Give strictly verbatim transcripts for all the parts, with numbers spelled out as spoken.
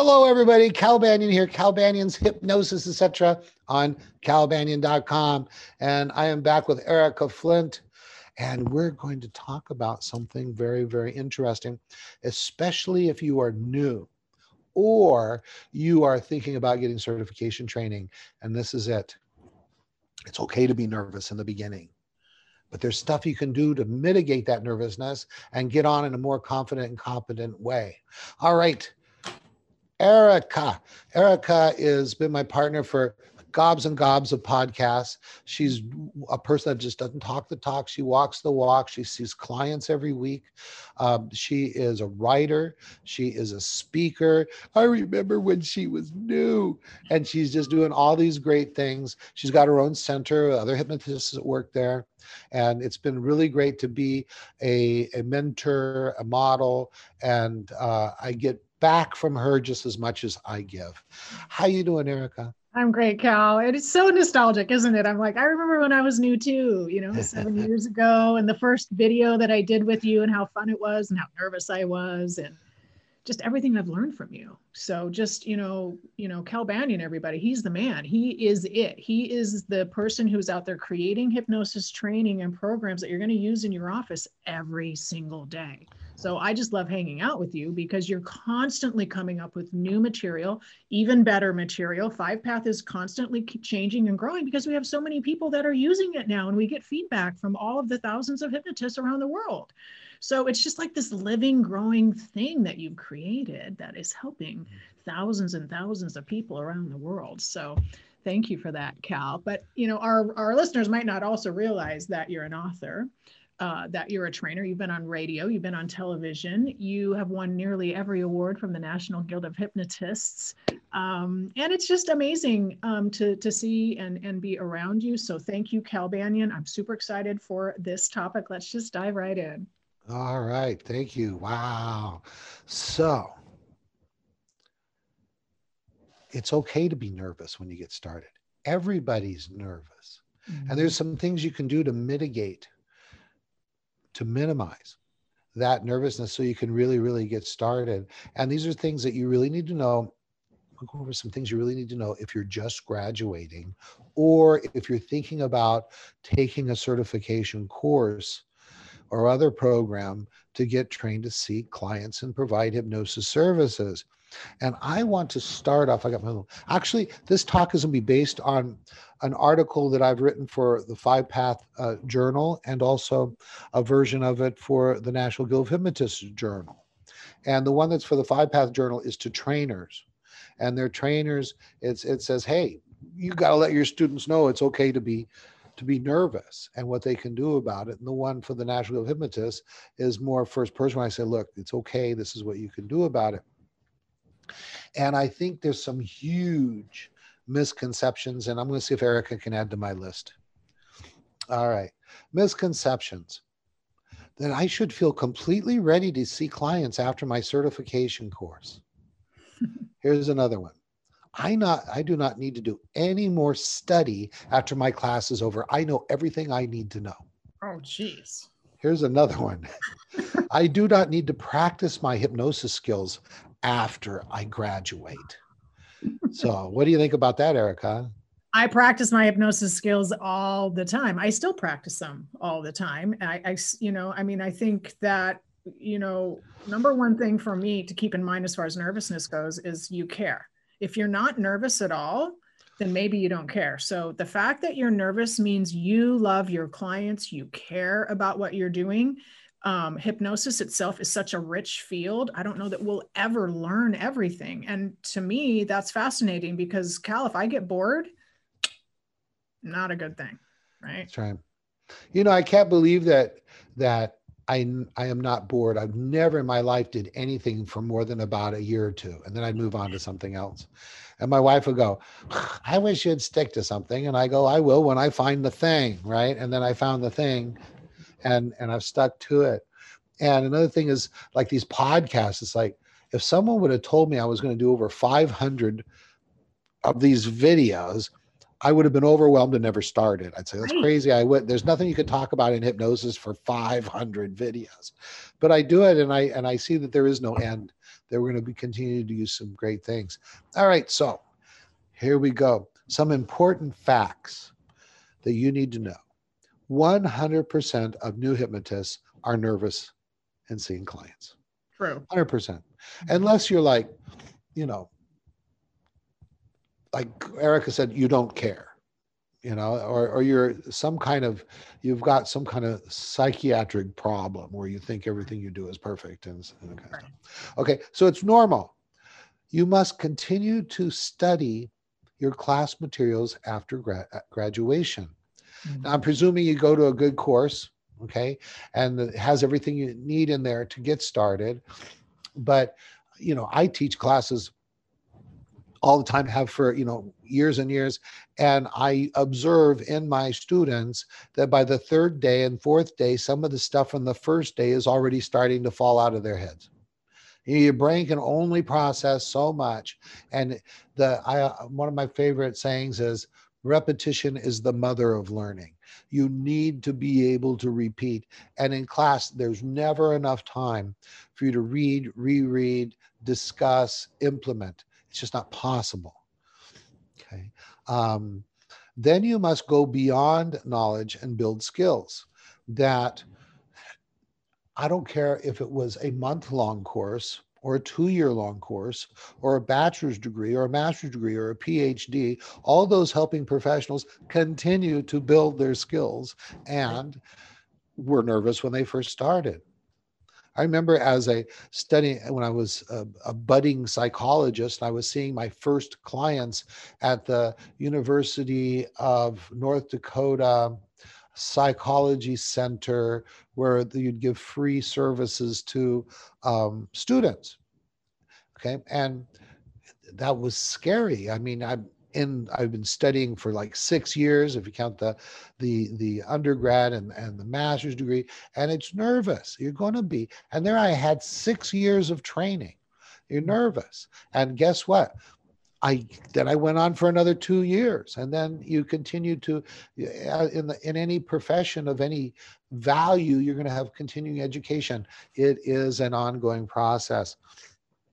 Hello, everybody. Cal Banyan here. Cal Banyan's Hypnosis, et cetera on Cal Banyan dot com. And I am back with Erica Flint. And we're going to talk about something very, very interesting, especially if you are new or you are thinking about getting certification training. And this is it. It's okay to be nervous in the beginning, but there's stuff you can do to mitigate that nervousness and get on in a more confident and competent way. All right. Erica. Erica has been my partner for gobs and gobs of podcasts. She's a person that just doesn't talk the talk. She walks the walk. She sees clients every week. Um, she is a writer. She is a speaker. I remember when she was new, and she's just doing all these great things. She's got her own center, other hypnotists that work there. And it's been really great to be a, a mentor, a model. And uh, I get back from her just as much as I give. How you doing, Erica? I'm great, Cal. It is so nostalgic, isn't it? I'm like, I remember when I was new too, you know, seven years ago, and the first video that I did with you and how fun it was and how nervous I was and just everything I've learned from you. So just, you know, you know, Cal Banyan, everybody, he's the man. He is it. He is the person who's out there creating hypnosis training and programs that you're going to use in your office every single day. So I just love hanging out with you because you're constantly coming up with new material, even better material. five path is constantly changing and growing because we have so many people that are using it now, and we get feedback from all of the thousands of hypnotists around the world. So it's just like this living, growing thing that you've created that is helping thousands and thousands of people around the world. So thank you for that, Cal. But you know, our, our listeners might not also realize that you're an author. Uh, that you're a trainer, you've been on radio, you've been on television, you have won nearly every award from the National Guild of Hypnotists. Um, and it's just amazing um, to, to see and, and be around you. So thank you, Cal Banyan. I'm super excited for this topic. Let's just dive right in. All right. Thank you. Wow. So it's okay to be nervous when you get started. Everybody's nervous. Mm-hmm. And there's some things you can do to mitigate, to minimize that nervousness so you can really, really get started. And these are things that you really need to know. We'll go over some things you really need to know if you're just graduating or if you're thinking about taking a certification course or other program to get trained to seek clients and provide hypnosis services. And I want to start off, I got my little, actually, this talk is going to be based on an article that I've written for the five path uh, Journal, and also a version of it for the National Guild of Hypnotists Journal. And the one that's for the five path Journal is to trainers. And their trainers, it's, it says, hey, you got to let your students know it's okay to be to be nervous and what they can do about it. And the one for the National Guild of Hypnotists is more first person. When I say, look, it's okay. This is what you can do about it. And I think there's some huge misconceptions, and I'm going to see if Erica can add to my list. All right. Misconceptions. That I should feel completely ready to see clients after my certification course. Here's another one. I not, I do not need to do any more study after my class is over. I know everything I need to know. Oh, geez. Here's another one. I do not need to practice my hypnosis skills after I graduate. So what do you think about that, Erica? I practice my hypnosis skills all the time. I still practice them all the time. I, I you know, I mean, I think that, you know, number one thing for me to keep in mind as far as nervousness goes is you care. If you're not nervous at all, then maybe you don't care. So the fact that you're nervous means you love your clients, you care about what you're doing. Um, hypnosis itself is such a rich field. I don't know that we'll ever learn everything. And to me, that's fascinating because, Cal, if I get bored, not a good thing, right? That's right. You know, I can't believe that that I, I am not bored. I've never in my life did anything for more than about a year or two. And then I'd move on to something else. And my wife would go, I wish you'd stick to something. And I go, I will when I find the thing, right? And then I found the thing. And, and I've stuck to it. And another thing is like these podcasts. It's like, if someone would have told me I was going to do over five hundred of these videos, I would have been overwhelmed and never started. I'd say, that's right. crazy. I would, there's nothing you could talk about in hypnosis for five hundred videos, but I do it. And I, and I see that there is no end, that we're going to be continuing to use some great things. All right. So here we go. Some important facts that you need to know. one hundred percent of new hypnotists are nervous and seeing clients. True. one hundred percent. Unless you're like, you know, like Erica said, you don't care, you know, or, or you're some kind of, you've got some kind of psychiatric problem where you think everything you do is perfect. And, and kind of stuff. Okay. So it's normal. You must continue to study your class materials after gra- graduation. Mm-hmm. Now, I'm presuming you go to a good course. Okay. And it has everything you need in there to get started. But, you know, I teach classes all the time, have for, you know, years and years. And I observe in my students that by the third day and fourth day, some of the stuff from the first day is already starting to fall out of their heads. You know, your brain can only process so much. And the, I, one of my favorite sayings is, repetition is the mother of learning. You need to be able to repeat. And in class, there's never enough time for you to read, reread, discuss, implement. It's just not possible. Okay. Um, then you must go beyond knowledge and build skills. That, I don't care if it was a month-long course or a two-year-long course or a bachelor's degree or a master's degree or a PhD, all those helping professionals continue to build their skills and were nervous when they first started. I remember as a study, when I was a, a budding psychologist, I was seeing my first clients at the University of North Dakota Psychology Center, where you'd give free services to um, students. Okay. And that was scary. I mean, I'm in, I've been studying for like six years, if you count the, the, the undergrad and, and the master's degree, and it's nervous. You're going to be, and there I had six years of training. You're nervous. And guess what? I, then I went on for another two years. And then you continue to, in the, in any profession of any value, you're going to have continuing education. It is an ongoing process.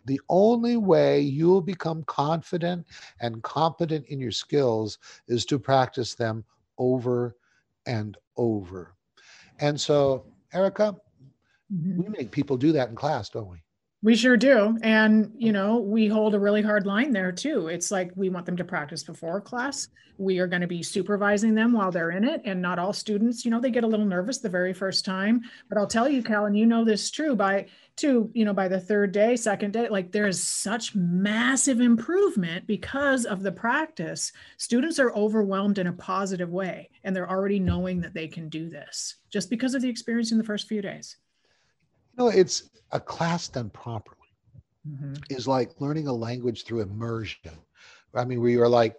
The only way you will become confident and competent in your skills is to practice them over and over. And so, Erica, mm-hmm. we make people do that in class, don't we? We sure do. And, you know, we hold a really hard line there too. It's like, we want them to practice before class. We are going to be supervising them while they're in it. And not all students, you know, they get a little nervous the very first time, but I'll tell you, Cal, and you know this true by two, you know, by the third day, second day, like there is such massive improvement because of the practice. Students are overwhelmed in a positive way, and they're already knowing that they can do this just because of the experience in the first few days. No, it's a class done properly. Mm-hmm. Is like learning a language through immersion. I mean, where you're like,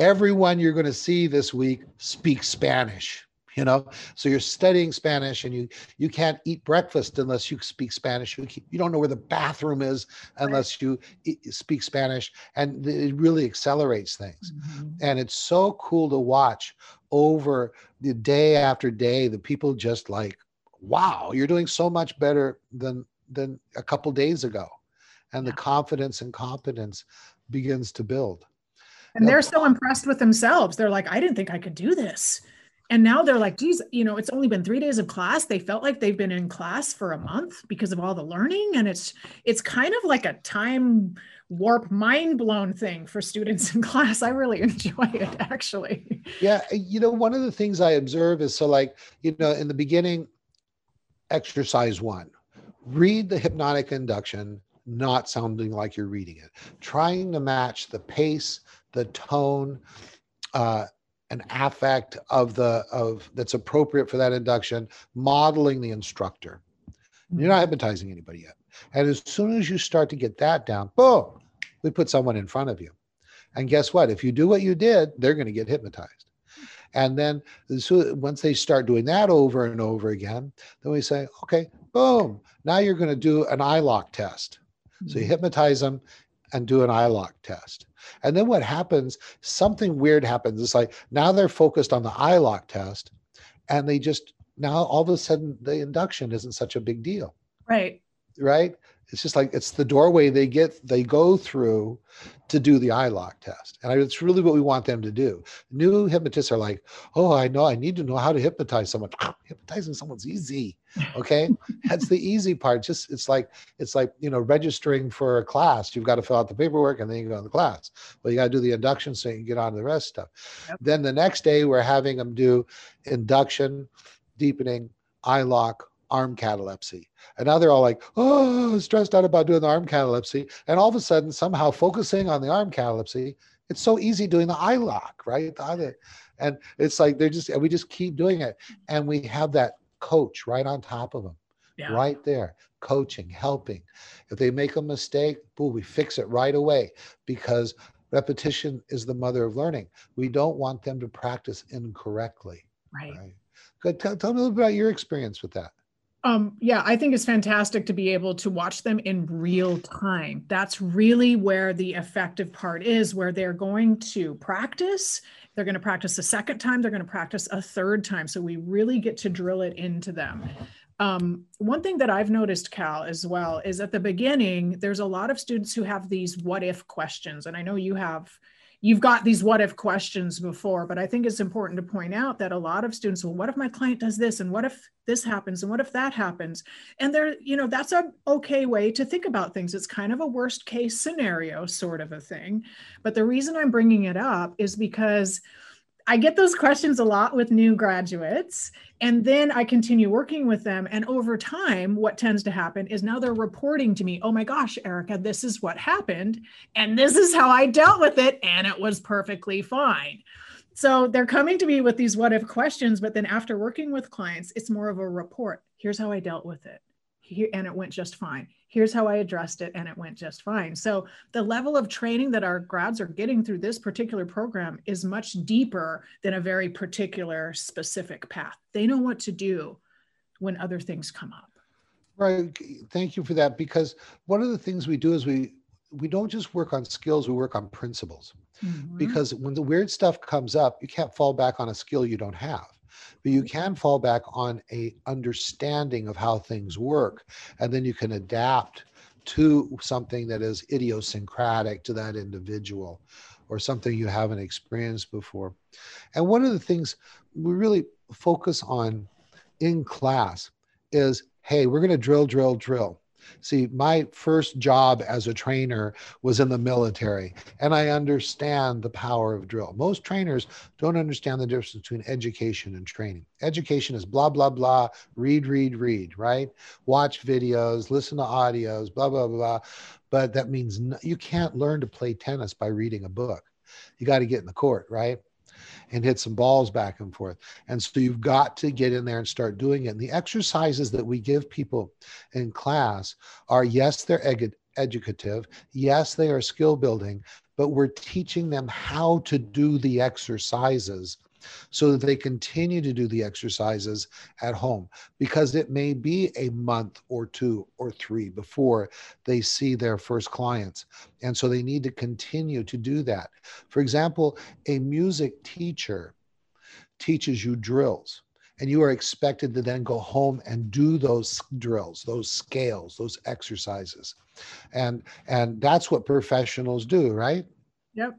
everyone you're going to see this week speaks Spanish, you know? So you're studying Spanish, and you, you can't eat breakfast unless you speak Spanish. You, you don't know where the bathroom is unless you eat, speak Spanish. And it really accelerates things. Mm-hmm. And it's so cool to watch over the day after day, the people just like, wow, you're doing so much better than than a couple days ago. And yeah. the confidence and competence begins to build. And now, they're so impressed with themselves. They're like, I didn't think I could do this. And now they're like, geez, you know, it's only been three days of class. They felt like they've been in class for a month because of all the learning. And it's it's kind of like a time warp, mind blown thing for students in class. I really enjoy it, actually. Yeah, you know, one of the things I observe is, so like, you know, in the beginning, exercise one, read the hypnotic induction, not sounding like you're reading it, trying to match the pace, the tone, uh, an affect of the, of that's appropriate for that induction, modeling the instructor. You're not hypnotizing anybody yet. And as soon as you start to get that down, boom, we put someone in front of you. And guess what? If you do what you did, they're going to get hypnotized. And then so once they start doing that over and over again, then we say, okay, boom, now you're going to do an eye lock test. Mm-hmm. So you hypnotize them and do an eye lock test. And then what happens, something weird happens. It's like now they're focused on the eye lock test, and they just, now all of a sudden the induction isn't such a big deal. Right. Right. It's just like, it's the doorway they get, they go through to do the eye lock test. And I, it's really what we want them to do. New hypnotists are like, oh, I know, I need to know how to hypnotize someone. Hypnotizing someone's easy. Okay. That's the easy part. Just, it's like, it's like, you know, registering for a class, you've got to fill out the paperwork and then you go to the class. Well, you got to do the induction so you can get on to the rest stuff. Yep. Then the next day we're having them do induction, deepening, eye lock, arm catalepsy. And now they're all like, oh, stressed out about doing the arm catalepsy. And all of a sudden, somehow focusing on the arm catalepsy, it's so easy doing the eye lock, right? And it's like, they're just, we just keep doing it. And we have that coach right on top of them, yeah. right there, coaching, helping. If they make a mistake, boom, we fix it right away, because repetition is the mother of learning. We don't want them to practice incorrectly. Right. right? Good. Tell, tell me a little bit about your experience with that. Um, yeah, I think it's fantastic to be able to watch them in real time. That's really where the effective part is, where they're going to practice. They're going to practice a second time. They're going to practice a third time. So we really get to drill it into them. Um, one thing that I've noticed, Cal, as well, is at the beginning, there's a lot of students who have these what if questions. And I know you have, you've got these what if questions before, but I think it's important to point out that a lot of students, well, what if my client does this? And what if this happens? And what if that happens? And there, you know, that's an okay way to think about things. It's kind of a worst case scenario sort of a thing. But the reason I'm bringing it up is because I get those questions a lot with new graduates, and then I continue working with them. And over time, what tends to happen is now they're reporting to me, oh my gosh, Erica, this is what happened, and this is how I dealt with it, and it was perfectly fine. So they're coming to me with these what if questions, but then after working with clients, it's more of a report. Here's how I dealt with it, Here, and it went just fine. Here's how I addressed it, and it went just fine. So the level of training that our grads are getting through this particular program is much deeper than a very particular specific path. They know what to do when other things come up. Right. Thank you for that, because one of the things we do is we we don't just work on skills, we work on principles. Mm-hmm. Because when the weird stuff comes up, you can't fall back on a skill you don't have. But you can fall back on a understanding of how things work, and then you can adapt to something that is idiosyncratic to that individual or something you haven't experienced before. And one of the things we really focus on in class is, hey, we're going to drill, drill, drill. See, my first job as a trainer was in the military, and I understand the power of drill. Most trainers don't understand the difference between education and training. Education is blah, blah, blah, read, read, read, right? Watch videos, listen to audios, blah, blah, blah. But that means no, you can't learn to play tennis by reading a book. You got to get in the court, right? And hit some balls back and forth. And so you've got to get in there and start doing it. And the exercises that we give people in class are, yes, they're ed- educative. Yes, they are skill building, but we're teaching them how to do the exercises so that they continue to do the exercises at home, because it may be a month or two or three before they see their first clients. And so they need to continue to do that. For example, a music teacher teaches you drills, and you are expected to then go home and do those drills, those scales, those exercises. And, and that's what professionals do, right? Yep.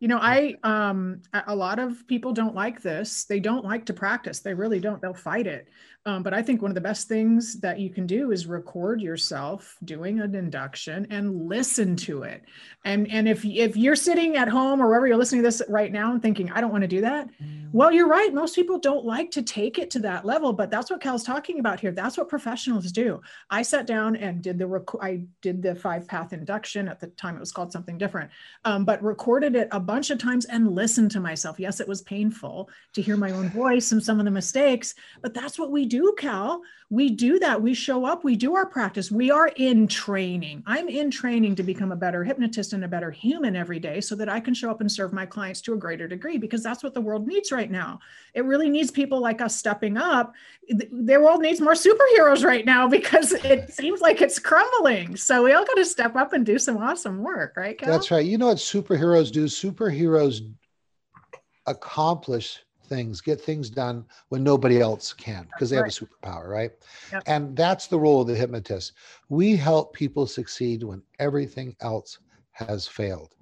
You know, I, um, a lot of people don't like this. They don't like to practice. They really don't. They'll fight it. Um, but I think one of the best things that you can do is record yourself doing an induction and listen to it. And, and if, if you're sitting at home or wherever you're listening to this right now and thinking, I don't want to do that. Well, you're right. Most people don't like to take it to that level, but that's what Cal's talking about here. That's what professionals do. I sat down and did the, rec- I did the five-path induction. At the time it was called something different, um, but recorded it a bunch of times and listened to myself. Yes, it was painful to hear my own voice and some of the mistakes, but that's what we do do, Cal. We do that. We show up. We do our practice. We are in training. I'm in training to become a better hypnotist and a better human every day so that I can show up and serve my clients to a greater degree, because that's what the world needs right now. It really needs people like us stepping up. The world needs more superheroes right now because it seems like it's crumbling. So we all got to step up and do some awesome work, right, Cal? That's right. You know what superheroes do? Superheroes accomplish things, get things done when nobody else can, because they right. have a superpower, right? Yep. And that's the role of the hypnotist. We help people succeed when everything else has failed.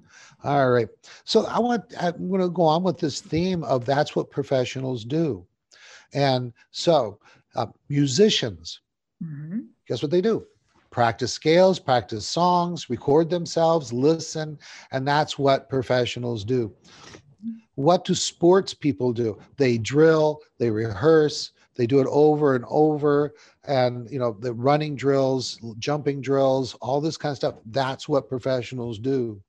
All right. So I want, I'm going to go on with this theme of that's what professionals do. And so uh, musicians, mm-hmm. guess what they do? Practice scales, practice songs, record themselves, listen. And that's what professionals do. What do sports people do? They drill, they rehearse, they do it over and over. And, you know, the running drills, jumping drills, all this kind of stuff. That's what professionals do.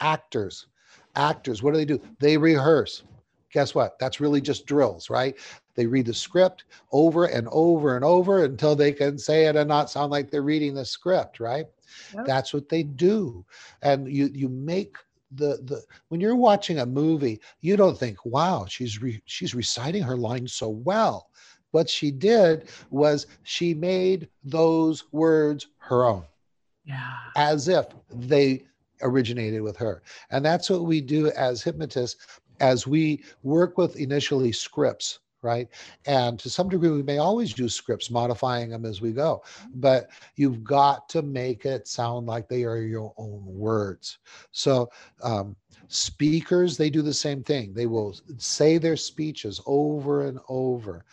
Actors, actors, what do they do? They rehearse. Guess what? That's really just drills, right? They read the script over and over and over until they can say it and not sound like they're reading the script, right? Yep. That's what they do. And you, you make The the when you're watching a movie, you don't think, wow, she's re, she's reciting her lines so well. What she did was she made those words her own, yeah, as if they originated with her. And that's what we do as hypnotists, as we work with initially scripts, right? And to some degree, we may always do scripts, modifying them as we go, but you've got to make it sound like they are your own words. So um, speakers, they do the same thing. They will say their speeches over and over.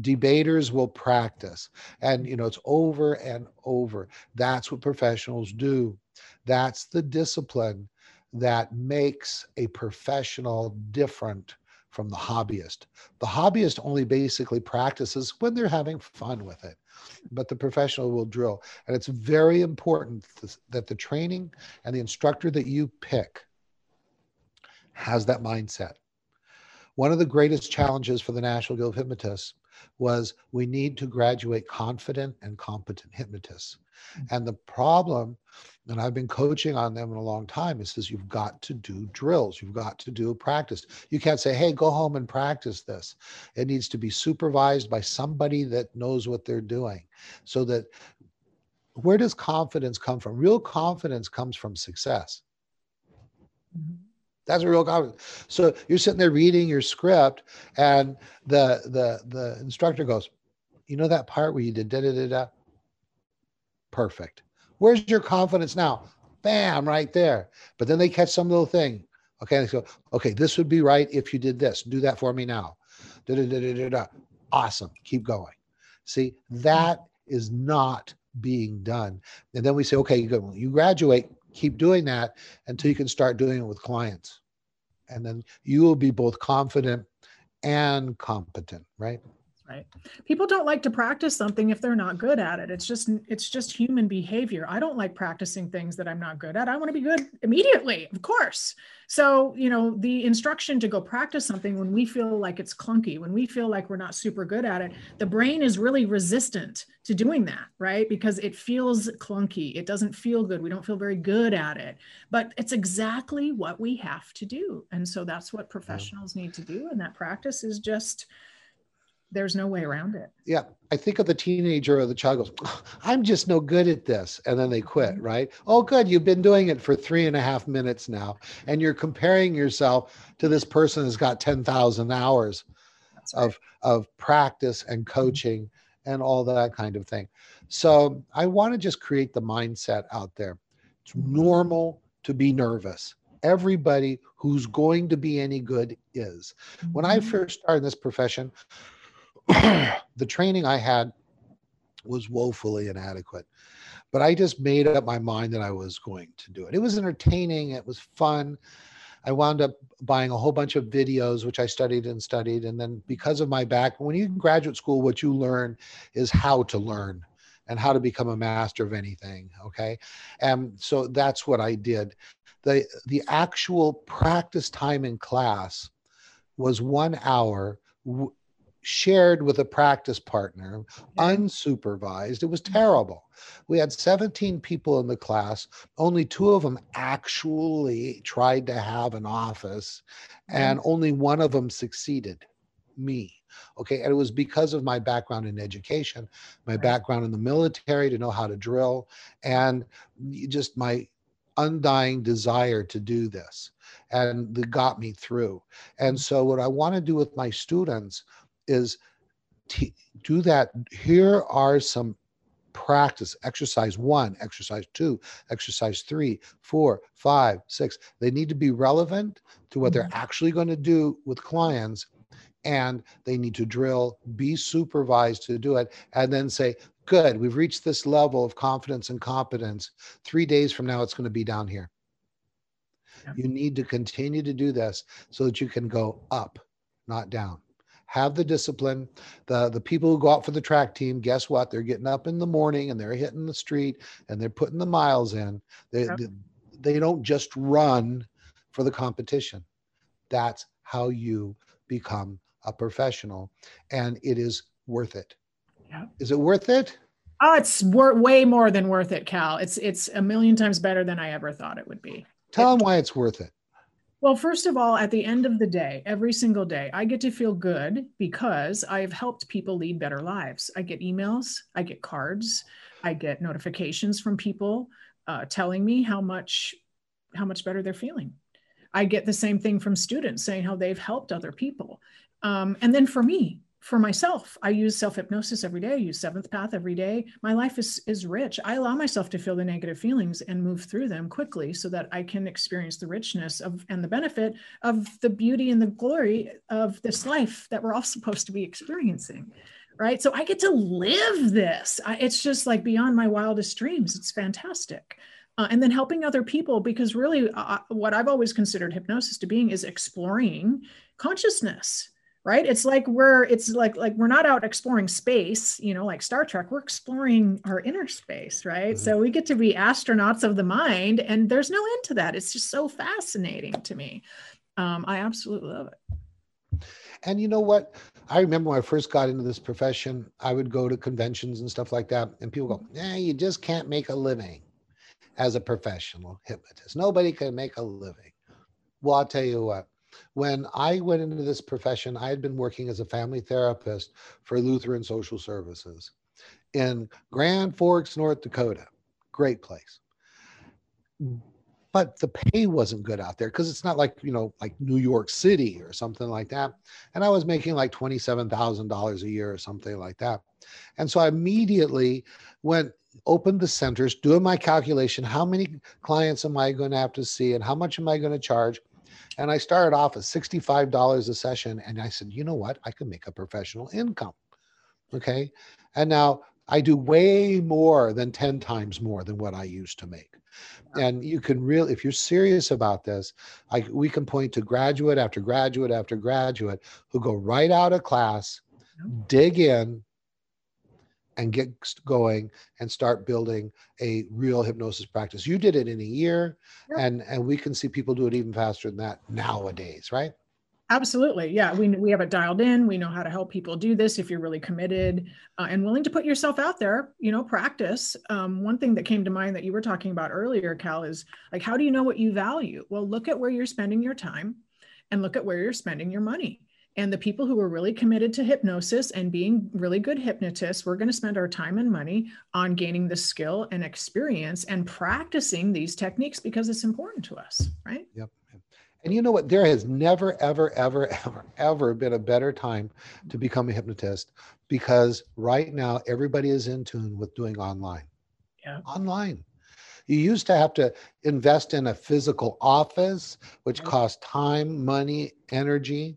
Debaters will practice, and you know, it's over and over. That's what professionals do. That's the discipline that makes a professional different from the hobbyist. The hobbyist only basically practices when they're having fun with it, but the professional will drill. And it's very important th- that the training and the instructor that you pick has that mindset. One of the greatest challenges for the National Guild of Hypnotists was we need to graduate confident and competent hypnotists. And the problem, and I've been coaching on them in a long time, is, is you've got to do drills. You've got to do a practice. You can't say, hey, go home and practice this. It needs to be supervised by somebody that knows what they're doing. So that, where does confidence come from? Real confidence comes from success. Mm-hmm. That's a real confidence. So you're sitting there reading your script, and the the the instructor goes, you know that part where you did da da da da? Perfect. Where's your confidence now? Bam, right there. But then they catch some little thing. Okay, they go, okay, this would be right if you did this. Do that for me now. Da da da da da da. Awesome. Keep going. See, that is not being done. And then we say, okay, you go, you graduate. Keep doing that until you can start doing it with clients. And then you will be both confident and competent, right? Right. People don't like to practice something if they're not good at it. It's just, it's just human behavior. I don't like practicing things that I'm not good at. I want to be good immediately, of course. So, you know, the instruction to go practice something when we feel like it's clunky, when we feel like we're not super good at it, the brain is really resistant to doing that, right? Because it feels clunky. It doesn't feel good. We don't feel very good at it, but it's exactly what we have to do. And so that's what professionals need to do. And that practice is just, there's no way around it. Yeah. I think of the teenager or the child goes, oh, I'm just no good at this. And then they quit, right? Oh, good. You've been doing it for three and a half minutes now. And you're comparing yourself to this person who's got ten thousand hours That's right. of, of practice and coaching and all that kind of thing. So I want to just create the mindset out there. It's normal to be nervous. Everybody who's going to be any good is. When I first started this profession, the training I had was woefully inadequate, but I just made up my mind that I was going to do it. It was entertaining. It was fun. I wound up buying a whole bunch of videos, which I studied and studied. And then because of my background, when you're in graduate school, what you learn is how to learn and how to become a master of anything. Okay. And so that's what I did. The, the actual practice time in class was one hour w- shared with a practice partner, unsupervised. It was terrible. We had seventeen people in the class. Only two of them actually tried to have an office, and only one of them succeeded, me. Okay, and it was because of my background in education, my background in the military to know how to drill, and just my undying desire to do this, and that got me through. And so what I want to do with my students is do that. Here are some practice, exercise one, exercise two, exercise three, four, five, six. They need to be relevant to what they're actually going to do with clients, and they need to drill, be supervised to do it, and then say, good, we've reached this level of confidence and competence. Three days from now, it's going to be down here. Yeah. You need to continue to do this so that you can go up, not down. Have the discipline. The, the people who go out for the track team, guess what? They're getting up in the morning and they're hitting the street and they're putting the miles in. They, yeah. they, they don't just run for the competition. That's how you become a professional, and it is worth it. Yeah. Is it worth it? Oh, it's wor- way more than worth it, Cal. It's it's a million times better than I ever thought it would be. Tell it, them why it's worth it. Well, first of all, at the end of the day, every single day, I get to feel good because I've helped people lead better lives. I get emails, I get cards, I get notifications from people uh, telling me how much how much better they're feeling. I get the same thing from students saying how they've helped other people. Um, and then for me, for myself, I use self-hypnosis every day. I use Seventh Path every day. My life is, is rich. I allow myself to feel the negative feelings and move through them quickly so that I can experience the richness of and the benefit of the beauty and the glory of this life that we're all supposed to be experiencing, right? So I get to live this. I, it's just like beyond my wildest dreams. It's fantastic. Uh, and then helping other people, because really uh, what I've always considered hypnosis to being is exploring consciousness, right? It's like we're, it's like, like we're not out exploring space, you know, like Star Trek, we're exploring our inner space, right? Mm-hmm. So we get to be astronauts of the mind, and there's no end to that. It's just so fascinating to me. Um, I absolutely love it. And you know what? I remember when I first got into this profession, I would go to conventions and stuff like that, and people go, eh, you just can't make a living as a professional hypnotist. Nobody can make a living. Well, I'll tell you what, when I went into this profession, I had been working as a family therapist for Lutheran Social Services in Grand Forks, North Dakota. Great place. But the pay wasn't good out there because it's not like, you know, like New York City or something like that. And I was making like twenty-seven thousand dollars a year or something like that. And so I immediately went, opened the centers, doing my calculation, how many clients am I going to have to see and how much am I going to charge? And I started off at sixty-five dollars a session. And I said, you know what? I can make a professional income. Okay. And now I do way more than ten times more than what I used to make. And you can really, if you're serious about this, I, we can point to graduate after graduate after graduate who go right out of class, dig in, and get going and start building a real hypnosis practice. You did it in a year, yep. and, and we can see people do it even faster than that nowadays, right? Absolutely. Yeah. We, we have it dialed in. We know how to help people do this if you're really committed uh, and willing to put yourself out there, you know, practice. Um, one thing that came to mind that you were talking about earlier, Cal, is like, how do you know what you value? Well, look at where you're spending your time and look at where you're spending your money. And the people who are really committed to hypnosis and being really good hypnotists, we're going to spend our time and money on gaining the skill and experience and practicing these techniques because it's important to us, right? Yep. And you know what? There has never, ever, ever, ever, ever been a better time to become a hypnotist because right now everybody is in tune with doing online. Yeah. Online. You used to have to invest in a physical office, which right. cost time, money, energy.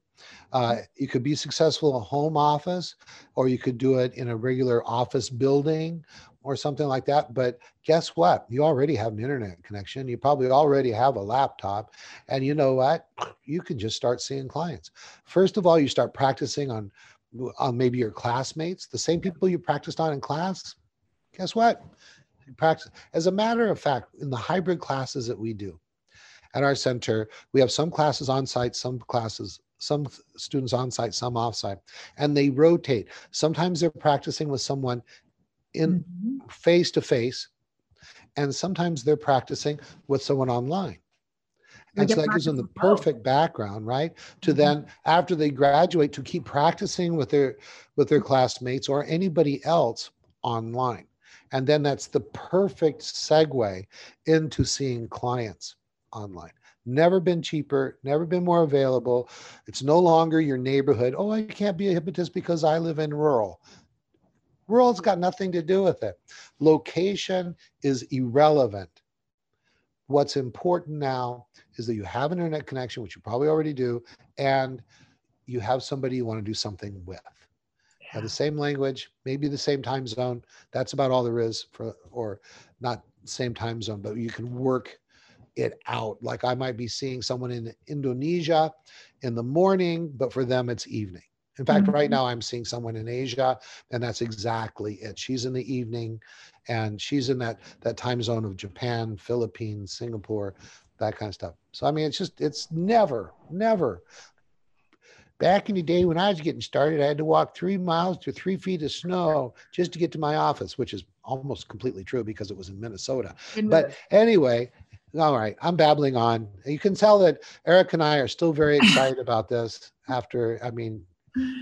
Uh, you could be successful in a home office, or you could do it in a regular office building or something like that. But guess what? You already have an internet connection. You probably already have a laptop. And you know what? You can just start seeing clients. First of all, you start practicing on, on maybe your classmates, the same people you practiced on in class. Guess what? You practice. As a matter of fact, in the hybrid classes that we do at our center, we have some classes on site, some classes some students on site, some off site, and they rotate. Sometimes they're practicing with someone in mm-hmm. face to face, and sometimes they're practicing with someone online. And so that gives them the perfect background, right? To mm-hmm. then, after they graduate, to keep practicing with their with their classmates or anybody else online. And then that's the perfect segue into seeing clients online. Never been cheaper, never been more available. It's no longer your neighborhood. Oh, I can't be a hypnotist because I live in rural. Rural's got nothing to do with it. Location is irrelevant. What's important now is that you have an internet connection, which you probably already do, and you have somebody you want to do something with. Yeah. The same language, maybe the same time zone. That's about all there is for, or not same time zone, but you can work it out. Like I might be seeing someone in Indonesia in the morning, but for them it's evening. In fact, mm-hmm. right now I'm seeing someone in Asia, and that's exactly it. She's in the evening, and she's in that that time zone of Japan, Philippines, Singapore, that kind of stuff. So I mean, it's just, it's never, never. Back in the day when I was getting started, I had to walk three miles to three feet of snow just to get to my office, which is almost completely true because it was in Minnesota. In Minnesota. But anyway, all right, I'm babbling on. You can tell that Eric and I are still very excited about this after, I mean,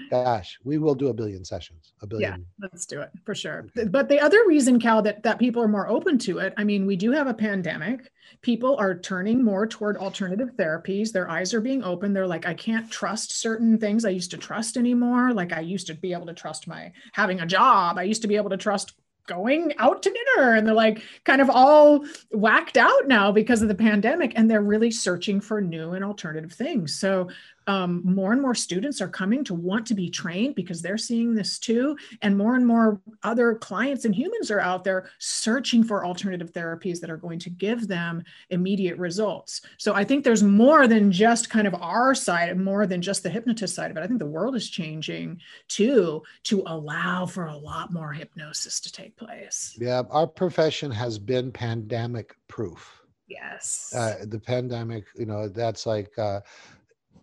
gosh, we will do a billion sessions. A billion. Yeah, let's do it for sure. But the other reason, Cal, that, that people are more open to it, I mean, we do have a pandemic. People are turning more toward alternative therapies. Their eyes are being open. They're like, I can't trust certain things I used to trust anymore. Like I used to be able to trust my having a job. I used to be able to trust going out to dinner, and they're like kind of all whacked out now because of the pandemic, and they're really searching for new and alternative things. So um, more and more students are coming to want to be trained because they're seeing this too. And more and more other clients and humans are out there searching for alternative therapies that are going to give them immediate results. So I think there's more than just kind of our side and more than just the hypnotist side of it. I think the world is changing too, to allow for a lot more hypnosis to take place. Yeah, our profession has been pandemic proof. Yes. Uh, the pandemic, you know, that's like uh,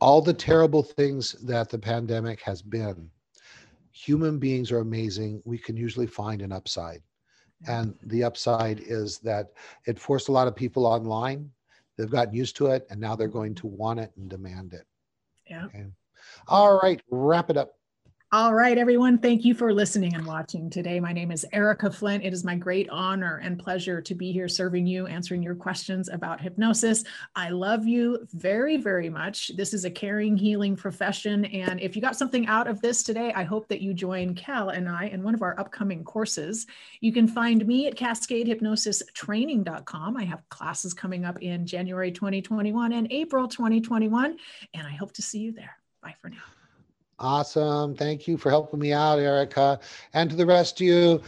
all the terrible things that the pandemic has been. Human beings are amazing. We can usually find an upside. And the upside is that it forced a lot of people online. They've gotten used to it, and now they're going to want it and demand it. Yeah. Okay. All right, wrap it up. All right, everyone, thank you for listening and watching today. My name is Erica Flint. It is my great honor and pleasure to be here serving you, answering your questions about hypnosis. I love you very, very much. This is a caring, healing profession. And if you got something out of this today, I hope that you join Cal and I in one of our upcoming courses. You can find me at cascade hypnosis training dot com. I have classes coming up in January twenty twenty-one and April twenty twenty-one. And I hope to see you there. Bye for now. Awesome. Thank you for helping me out, Erica. And to the rest of you,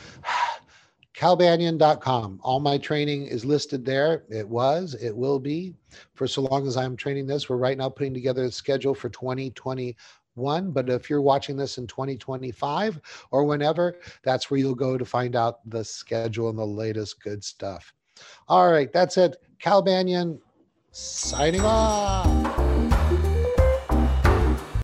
Cal Banyan dot com. All my training is listed there. It was, it will be for so long as I'm training this. We're right now putting together a schedule for twenty twenty-one. But if you're watching this in twenty twenty-five or whenever, that's where you'll go to find out the schedule and the latest good stuff. All right. That's it. Cal Banyan signing off.